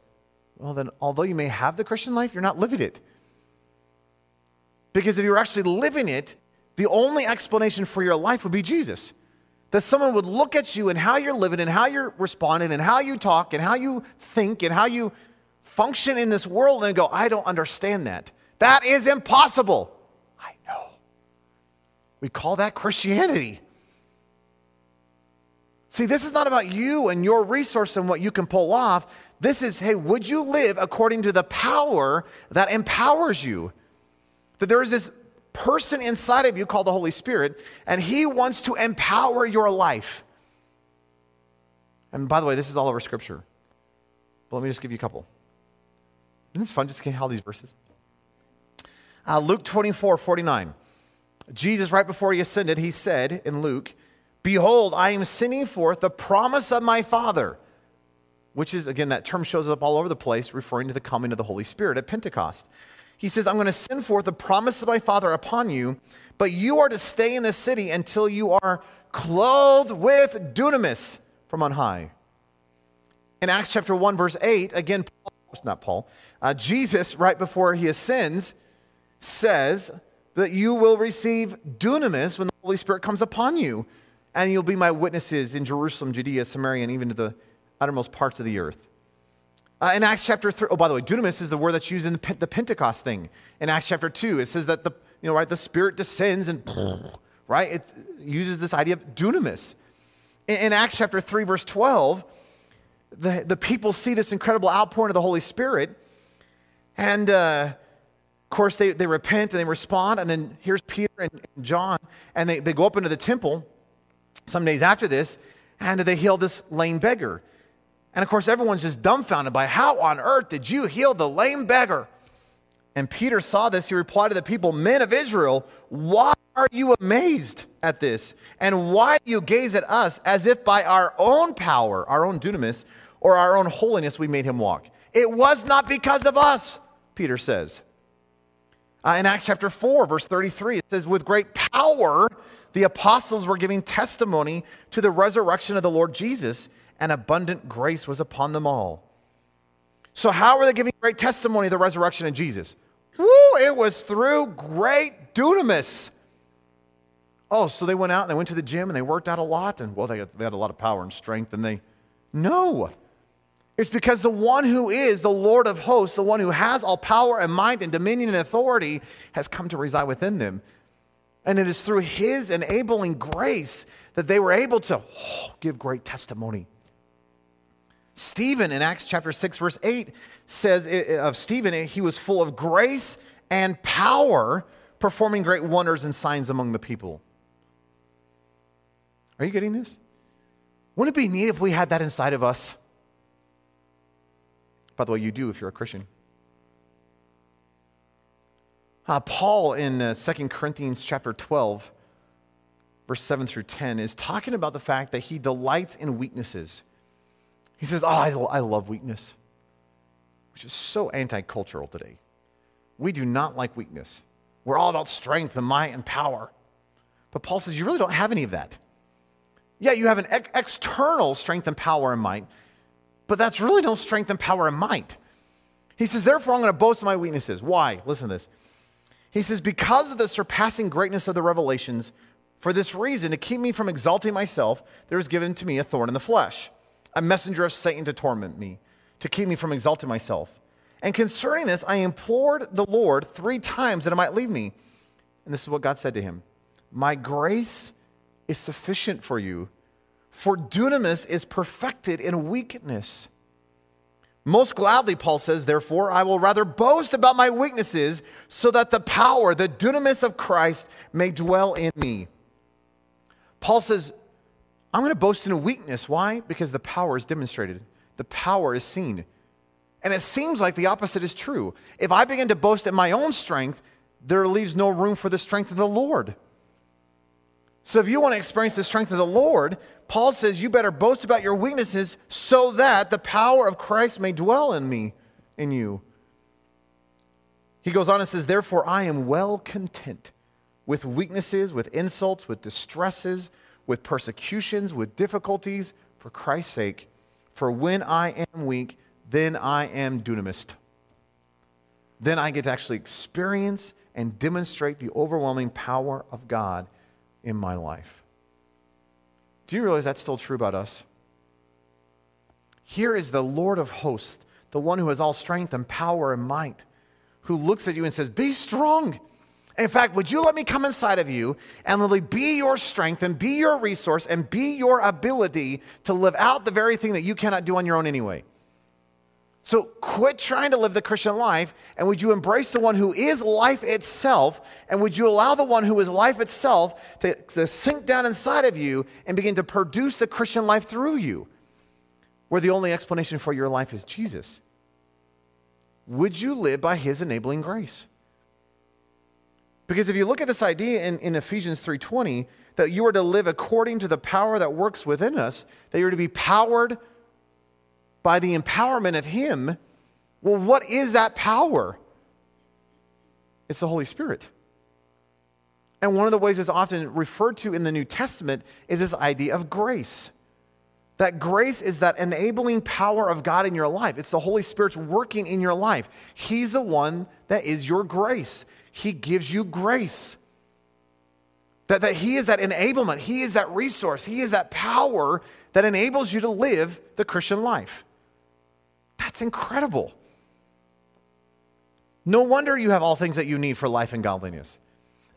well, then although you may have the Christian life, you're not living it. Because if you're actually living it, the only explanation for your life would be Jesus. That someone would look at you and how you're living and how you're responding and how you talk and how you think and how you function in this world and go, I don't understand that. That is impossible. We call that Christianity. See, this is not about you and your resource and what you can pull off. This is, hey, would you live according to the power that empowers you? That there is this person inside of you called the Holy Spirit, and he wants to empower your life. And by the way, this is all over Scripture. But let me just give you a couple. Isn't this fun just getting all these verses? Luke 24:49. Jesus, right before he ascended, he said in Luke, behold, I am sending forth the promise of my Father, which is, again, that term shows up all over the place, referring to the coming of the Holy Spirit at Pentecost. He says, I'm going to send forth the promise of my Father upon you, but you are to stay in the city until you are clothed with dunamis from on high. In Acts chapter 1, verse 8, again, Jesus, right before he ascends, says that you will receive dunamis when the Holy Spirit comes upon you, and you'll be my witnesses in Jerusalem, Judea, Samaria, and even to the uttermost parts of the earth. In Acts chapter 3, oh, by the way, dunamis is the word that's used in the Pentecost thing. In Acts chapter 2, it says that the Spirit descends and, right? It uses this idea of dunamis. In Acts chapter 3, verse 12, the people see this incredible outpouring of the Holy Spirit, and of course, they repent and they respond, and then here's Peter and John, and they go up into the temple some days after this, and they heal this lame beggar. And of course, everyone's just dumbfounded by how on earth did you heal the lame beggar? And Peter saw this. He replied to the people, men of Israel, why are you amazed at this? And why do you gaze at us as if by our own power, our own dunamis, or our own holiness we made him walk? It was not because of us, Peter says. In Acts chapter 4, verse 33, it says, with great power, the apostles were giving testimony to the resurrection of the Lord Jesus, and abundant grace was upon them all. So how were they giving great testimony of the resurrection of Jesus? It was through great dunamis. Oh, so they went out and they went to the gym and they worked out a lot and, well, they had a lot of power and strength and they... No. It's because the one who is the Lord of hosts, the one who has all power and might and dominion and authority has come to reside within them. And it is through his enabling grace that they were able to give great testimony. Stephen in Acts chapter 6 verse 8 says of Stephen, he was full of grace and power, performing great wonders and signs among the people. Are you getting this? Wouldn't it be neat if we had that inside of us? By the way, you do if you're a Christian. Paul in 2 Corinthians chapter 12, verse 7 through 10, is talking about the fact that he delights in weaknesses. He says, I love weakness, which is so anti-cultural today. We do not like weakness. We're all about strength and might and power. But Paul says, you really don't have any of that. Yeah, you have an external strength and power and might, but that's really no strength and power and might. He says, therefore, I'm going to boast of my weaknesses. Why? Listen to this. He says, because of the surpassing greatness of the revelations, for this reason, to keep me from exalting myself, there was given to me a thorn in the flesh, a messenger of Satan to torment me, to keep me from exalting myself. And concerning this, I implored the Lord 3 times that it might leave me. And this is what God said to him. My grace is sufficient for you, for dunamis is perfected in weakness. Most gladly, Paul says, therefore, I will rather boast about my weaknesses so that the power, the dunamis of Christ, may dwell in me. Paul says, I'm going to boast in weakness. Why? Because the power is demonstrated. The power is seen. And it seems like the opposite is true. If I begin to boast in my own strength, there leaves no room for the strength of the Lord. So if you want to experience the strength of the Lord, Paul says you better boast about your weaknesses so that the power of Christ may dwell in you. He goes on and says, therefore, I am well content with weaknesses, with insults, with distresses, with persecutions, with difficulties, for Christ's sake. For when I am weak, then I am dunamis. Then I get to actually experience and demonstrate the overwhelming power of God in my life. Do you realize that's still true about us? Here is the Lord of hosts, the one who has all strength and power and might, who looks at you and says, be strong. In fact, would you let me come inside of you and literally be your strength and be your resource and be your ability to live out the very thing that you cannot do on your own anyway? So quit trying to live the Christian life, and would you embrace the one who is life itself, and would you allow the one who is life itself to sink down inside of you and begin to produce the Christian life through you, where the only explanation for your life is Jesus? Would you live by his enabling grace? Because if you look at this idea in Ephesians 3:20, that you are to live according to the power that works within us, that you're to be powered by the empowerment of him, well, what is that power? It's the Holy Spirit. And one of the ways it's often referred to in the New Testament is this idea of grace. That grace is that enabling power of God in your life. It's the Holy Spirit's working in your life. He's the one that is your grace. He gives you grace. That he is that enablement. He is that resource. He is that power that enables you to live the Christian life. That's incredible. No wonder you have all things that you need for life and godliness.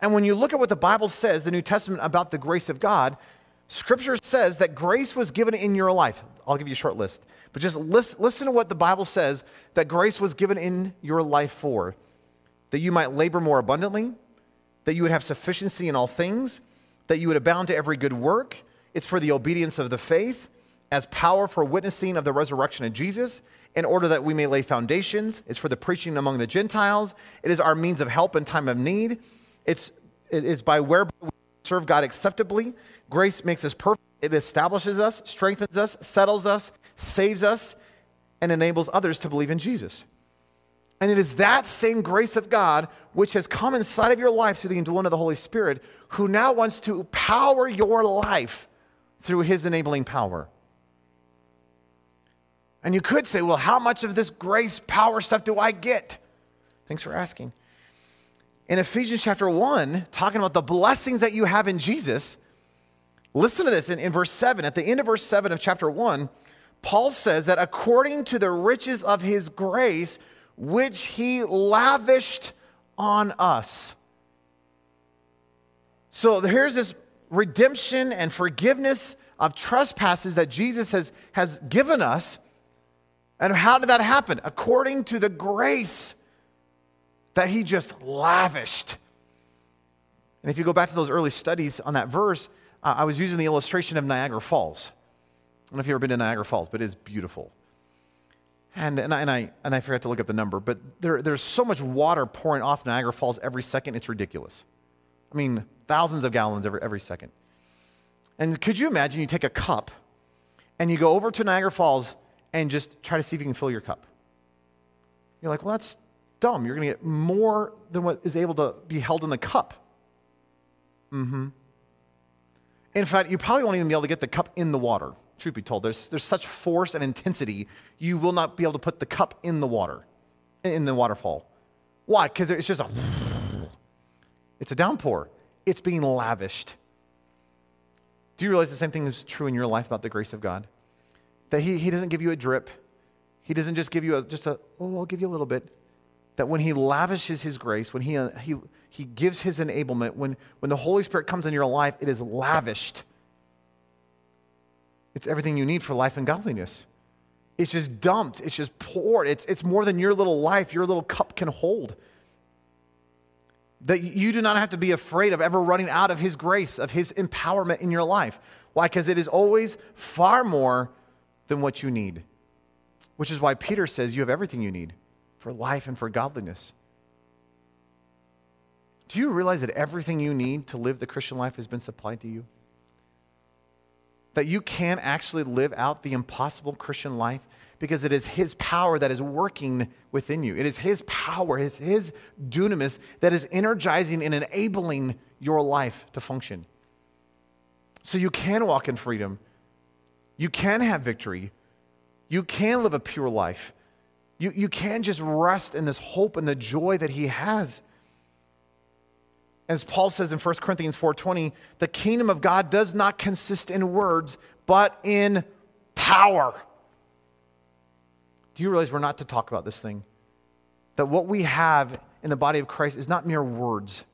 And when you look at what the Bible says, the New Testament, about the grace of God, Scripture says that grace was given in your life. I'll give you a short list, but just listen to what the Bible says that grace was given in your life for, that you might labor more abundantly, that you would have sufficiency in all things, that you would abound to every good work. It's for the obedience of the faith, as power for witnessing of the resurrection of Jesus, in order that we may lay foundations. It's for the preaching among the Gentiles. It is our means of help in time of need. It is by whereby we serve God acceptably. Grace makes us perfect. It establishes us, strengthens us, settles us, saves us, and enables others to believe in Jesus. And it is that same grace of God which has come inside of your life through the indwelling of the Holy Spirit, who now wants to power your life through his enabling power. And you could say, well, how much of this grace, power stuff do I get? Thanks for asking. in Ephesians chapter 1, talking about the blessings that you have in Jesus. Listen to this in verse 7. At the end of verse 7 of chapter 1, Paul says that according to the riches of his grace, which he lavished on us. So here's this redemption and forgiveness of trespasses that Jesus has given us. And how did that happen? According to the grace that he just lavished. And if you go back to those early studies on that verse, I was using the illustration of Niagara Falls. I don't know if you've ever been to Niagara Falls, but it is beautiful. And I forgot to look up the number, but there's so much water pouring off Niagara Falls every second, it's ridiculous. I mean, thousands of gallons every second. And could you imagine you take a cup and you go over to Niagara Falls and just try to see if you can fill your cup? You're like, well, that's dumb. You're going to get more than what is able to be held in the cup. Mm-hmm. In fact, you probably won't even be able to get the cup in the water. Truth be told, there's such force and intensity, you will not be able to put the cup in the water, in the waterfall. Why? Because it's just it's a downpour. It's being lavished. Do you realize the same thing is true in your life about the grace of God? That he doesn't give you a drip. He doesn't just give you I'll give you a little bit. That when he lavishes his grace, when he gives his enablement, when the Holy Spirit comes into your life, it is lavished. It's everything you need for life and godliness. It's just dumped. It's just poured. It's more than your little life, your little cup can hold. That you do not have to be afraid of ever running out of his grace, of his empowerment in your life. Why? Because it is always far more than what you need. Which is why Peter says you have everything you need for life and for godliness. Do you realize that everything you need to live the Christian life has been supplied to you? That you can actually live out the impossible Christian life because it is his power that is working within you. It is his power, it's his dunamis that is energizing and enabling your life to function. So you can walk in freedom. You can have victory. You can live a pure life. You can just rest in this hope and the joy that he has. As Paul says in 1 Corinthians 4:20, the kingdom of God does not consist in words, but in power. Do you realize we're not to talk about this thing? That what we have in the body of Christ is not mere words.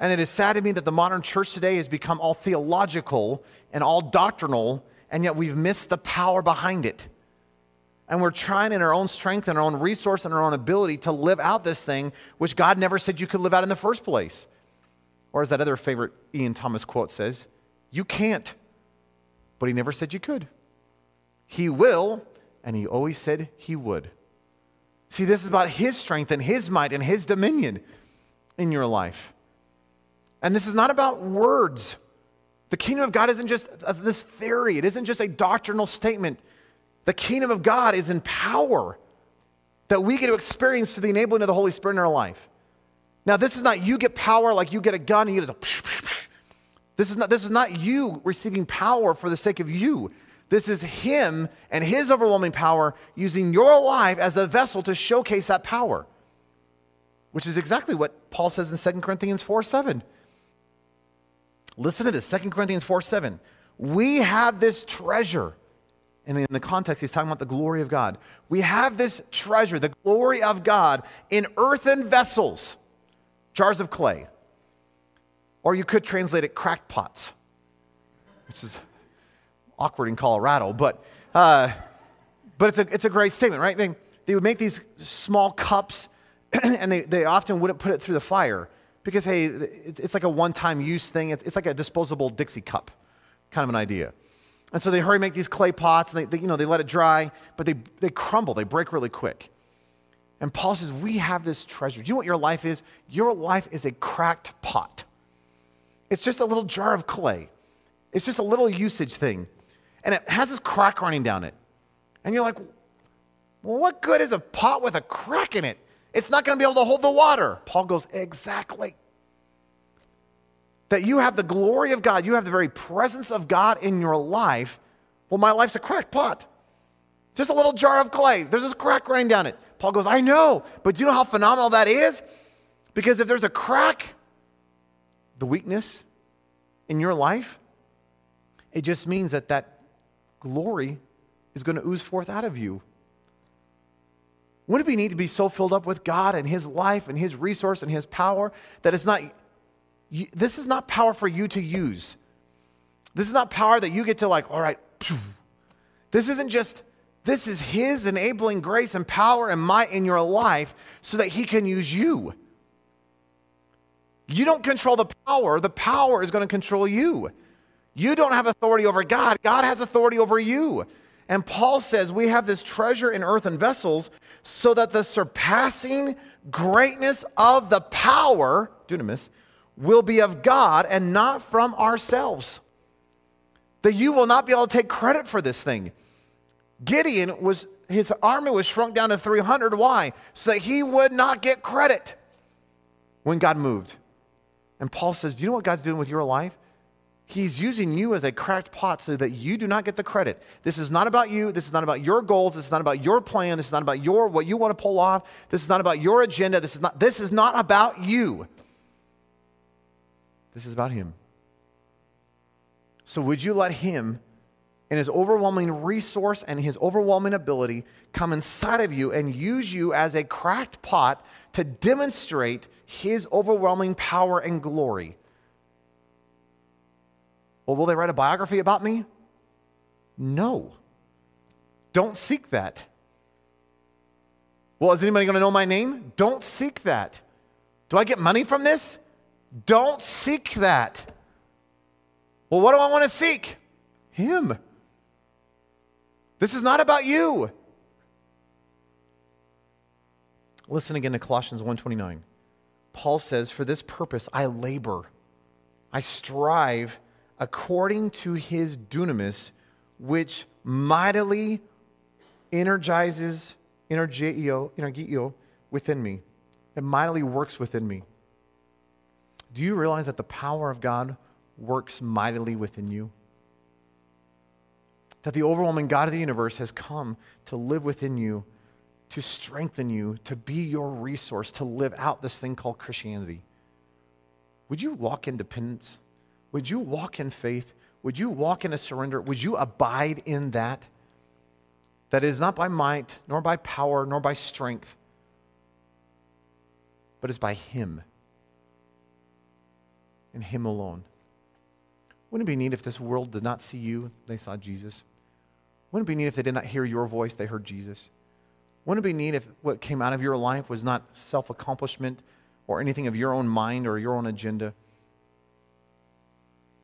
And it is sad to me that the modern church today has become all theological and all doctrinal, and yet we've missed the power behind it. And we're trying in our own strength and our own resource and our own ability to live out this thing which God never said you could live out in the first place. Or as that other favorite Ian Thomas quote says, you can't, but he never said you could. He will, and he always said he would. See, this is about his strength and his might and his dominion in your life. And this is not about words. The kingdom of God isn't just this theory. It isn't just a doctrinal statement. The kingdom of God is in power that we get to experience through the enabling of the Holy Spirit in our life. Now, this is not you get power like you get a gun and you just... This is not you receiving power for the sake of you. This is him and his overwhelming power using your life as a vessel to showcase that power, which is exactly what Paul says in 2 Corinthians 4:7. Listen to this, 2 Corinthians 4:7. We have this treasure. And in the context, he's talking about the glory of God. We have this treasure, the glory of God, in earthen vessels, jars of clay. Or you could translate it cracked pots, which is awkward in Colorado, but it's a great statement, right? They would make these small cups, and they often wouldn't put it through the fire because, hey, it's like a one-time use thing. It's like a disposable Dixie cup, kind of an idea. And so they hurry make these clay pots, and they let it dry, but they crumble, they break really quick. And Paul says, we have this treasure. Do you know what your life is? Your life is a cracked pot. It's just a little jar of clay. It's just a little usage thing. And it has this crack running down it. And you're like, well, what good is a pot with a crack in it? It's not going to be able to hold the water. Paul goes, exactly. That you have the glory of God, you have the very presence of God in your life. Well, my life's a cracked pot. Just a little jar of clay. There's this crack running down it. Paul goes, I know, but do you know how phenomenal that is? Because if there's a crack, the weakness in your life, it just means that that glory is going to ooze forth out of you. Wouldn't we need to be so filled up with God and His life and His resource and His power that it's not, this is not power for you to use. This is not power that you get to like, all right, this isn't just, this is His enabling grace and power and might in your life so that He can use you. You don't control the power is going to control you. You don't have authority over God. God has authority over you. And Paul says we have this treasure in earthen vessels so that the surpassing greatness of the power, dunamis, will be of God and not from ourselves. That you will not be able to take credit for this thing. Gideon, his army was shrunk down to 300. Why? So that he would not get credit when God moved. And Paul says, do you know what God's doing with your life? He's using you as a cracked pot so that you do not get the credit. This is not about you. This is not about your goals. This is not about your plan. This is not about your what you want to pull off. This is not about your agenda. This is not about you. This is about Him. So would you let Him and His overwhelming resource and His overwhelming ability come inside of you and use you as a cracked pot to demonstrate His overwhelming power and glory? Well, will they write a biography about me? No. Don't seek that. Well, is anybody going to know my name? Don't seek that. Do I get money from this? Don't seek that. Well, what do I want to seek? Him. This is not about you. Listen again to Colossians 1:29. Paul says, for this purpose I labor, I strive according to His dunamis, which mightily energizes, energeō, within me. It mightily works within me. Do you realize that the power of God works mightily within you? That the overwhelming God of the universe has come to live within you, to strengthen you, to be your resource, to live out this thing called Christianity. Would you walk in dependence? Would you walk in faith? Would you walk in a surrender? Would you abide in that? That it is not by might, nor by power, nor by strength, but it's by Him and Him alone. Wouldn't it be neat if this world did not see you, they saw Jesus? Wouldn't it be neat if they did not hear your voice, they heard Jesus? Wouldn't it be neat if what came out of your life was not self-accomplishment or anything of your own mind or your own agenda?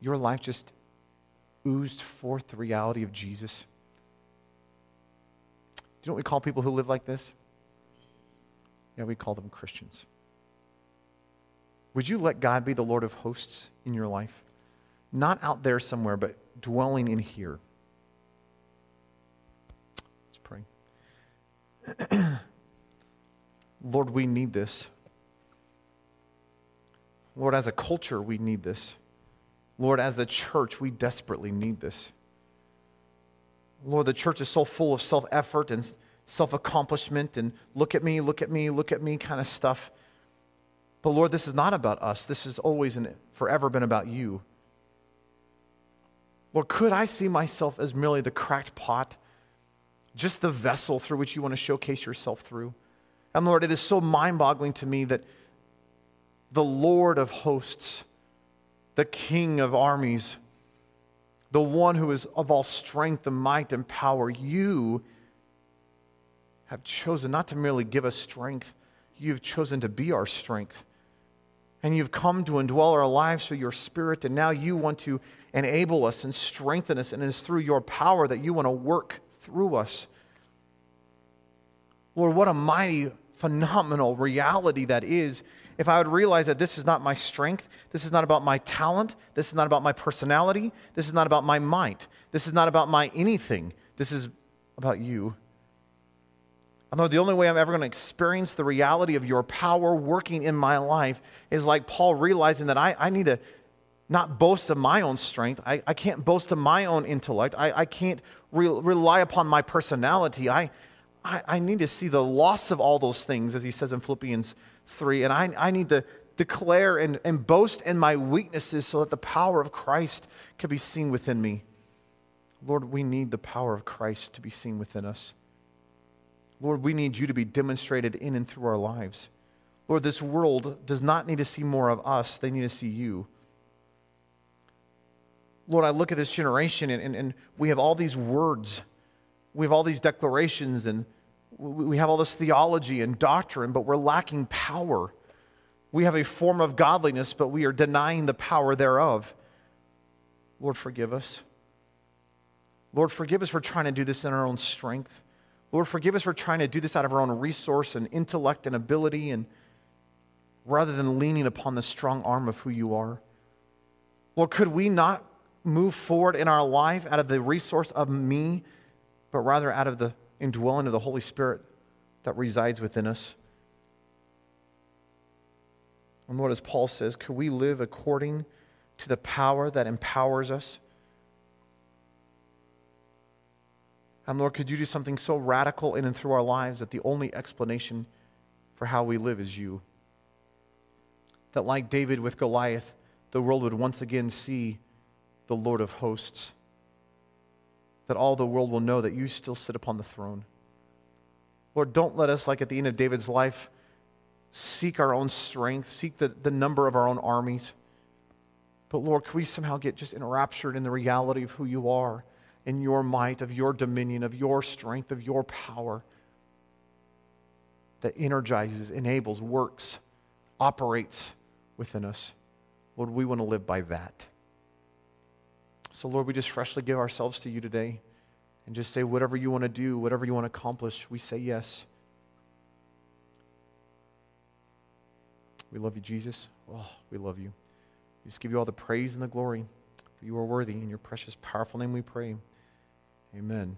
Your life just oozed forth the reality of Jesus. Do you know what we call people who live like this? Yeah, we call them Christians. Would you let God be the Lord of hosts in your life? Not out there somewhere, but dwelling in here. Let's pray. Lord, we need this. Lord, as a culture, we need this. Lord, as the church, we desperately need this. Lord, the church is so full of self-effort and self-accomplishment and look at me kind of stuff. But Lord, this is not about us. This has always and forever been about you. Lord, could I see myself as merely the cracked pot, just the vessel through which you want to showcase yourself through? And Lord, it is so mind-boggling to me that the Lord of hosts, the King of armies, the one who is of all strength and might and power, you have chosen not to merely give us strength, you've chosen to be our strength. And you've come to indwell our lives through your Spirit, and now you want to enable us and strengthen us, and it is through your power that you want to work through us. Lord, what a mighty, phenomenal reality that is. If I would realize that this is not my strength, this is not about my talent, this is not about my personality, this is not about my might, this is not about my anything, this is about you. And Lord, the only way I'm ever going to experience the reality of your power working in my life is like Paul realizing that I need to not boast of my own strength, I can't boast of my own intellect, I can't rely upon my personality, I need to see the loss of all those things, as he says in Philippians 3. And I need to declare and boast in my weaknesses so that the power of Christ can be seen within me. Lord, we need the power of Christ to be seen within us. Lord, we need you to be demonstrated in and through our lives. Lord, this world does not need to see more of us. They need to see you. Lord, I look at this generation and we have all these words. We have all these declarations and we have all this theology and doctrine, but we're lacking power. We have a form of godliness, but we are denying the power thereof. Lord, forgive us. Lord, forgive us for trying to do this in our own strength. Lord, forgive us for trying to do this out of our own resource and intellect and ability, and rather than leaning upon the strong arm of who you are. Lord, could we not move forward in our life out of the resource of me, but rather out of the indwelling of the Holy Spirit that resides within us? And Lord, as Paul says, could we live according to the power that empowers us? And Lord, could you do something so radical in and through our lives that the only explanation for how we live is you? That like David with Goliath, the world would once again see the Lord of hosts. That all the world will know that you still sit upon the throne. Lord, don't let us, like at the end of David's life, seek our own strength, seek the number of our own armies. But Lord, could we somehow get just enraptured in the reality of who you are, in your might, of your dominion, of your strength, of your power that energizes, enables, works, operates within us. Lord, we want to live by that. So Lord, we just freshly give ourselves to you today and just say whatever you want to do, whatever you want to accomplish, we say yes. We love you, Jesus. Oh, we love you. We just give you all the praise and the glory. For you are worthy. In your precious, powerful name we pray. Amen.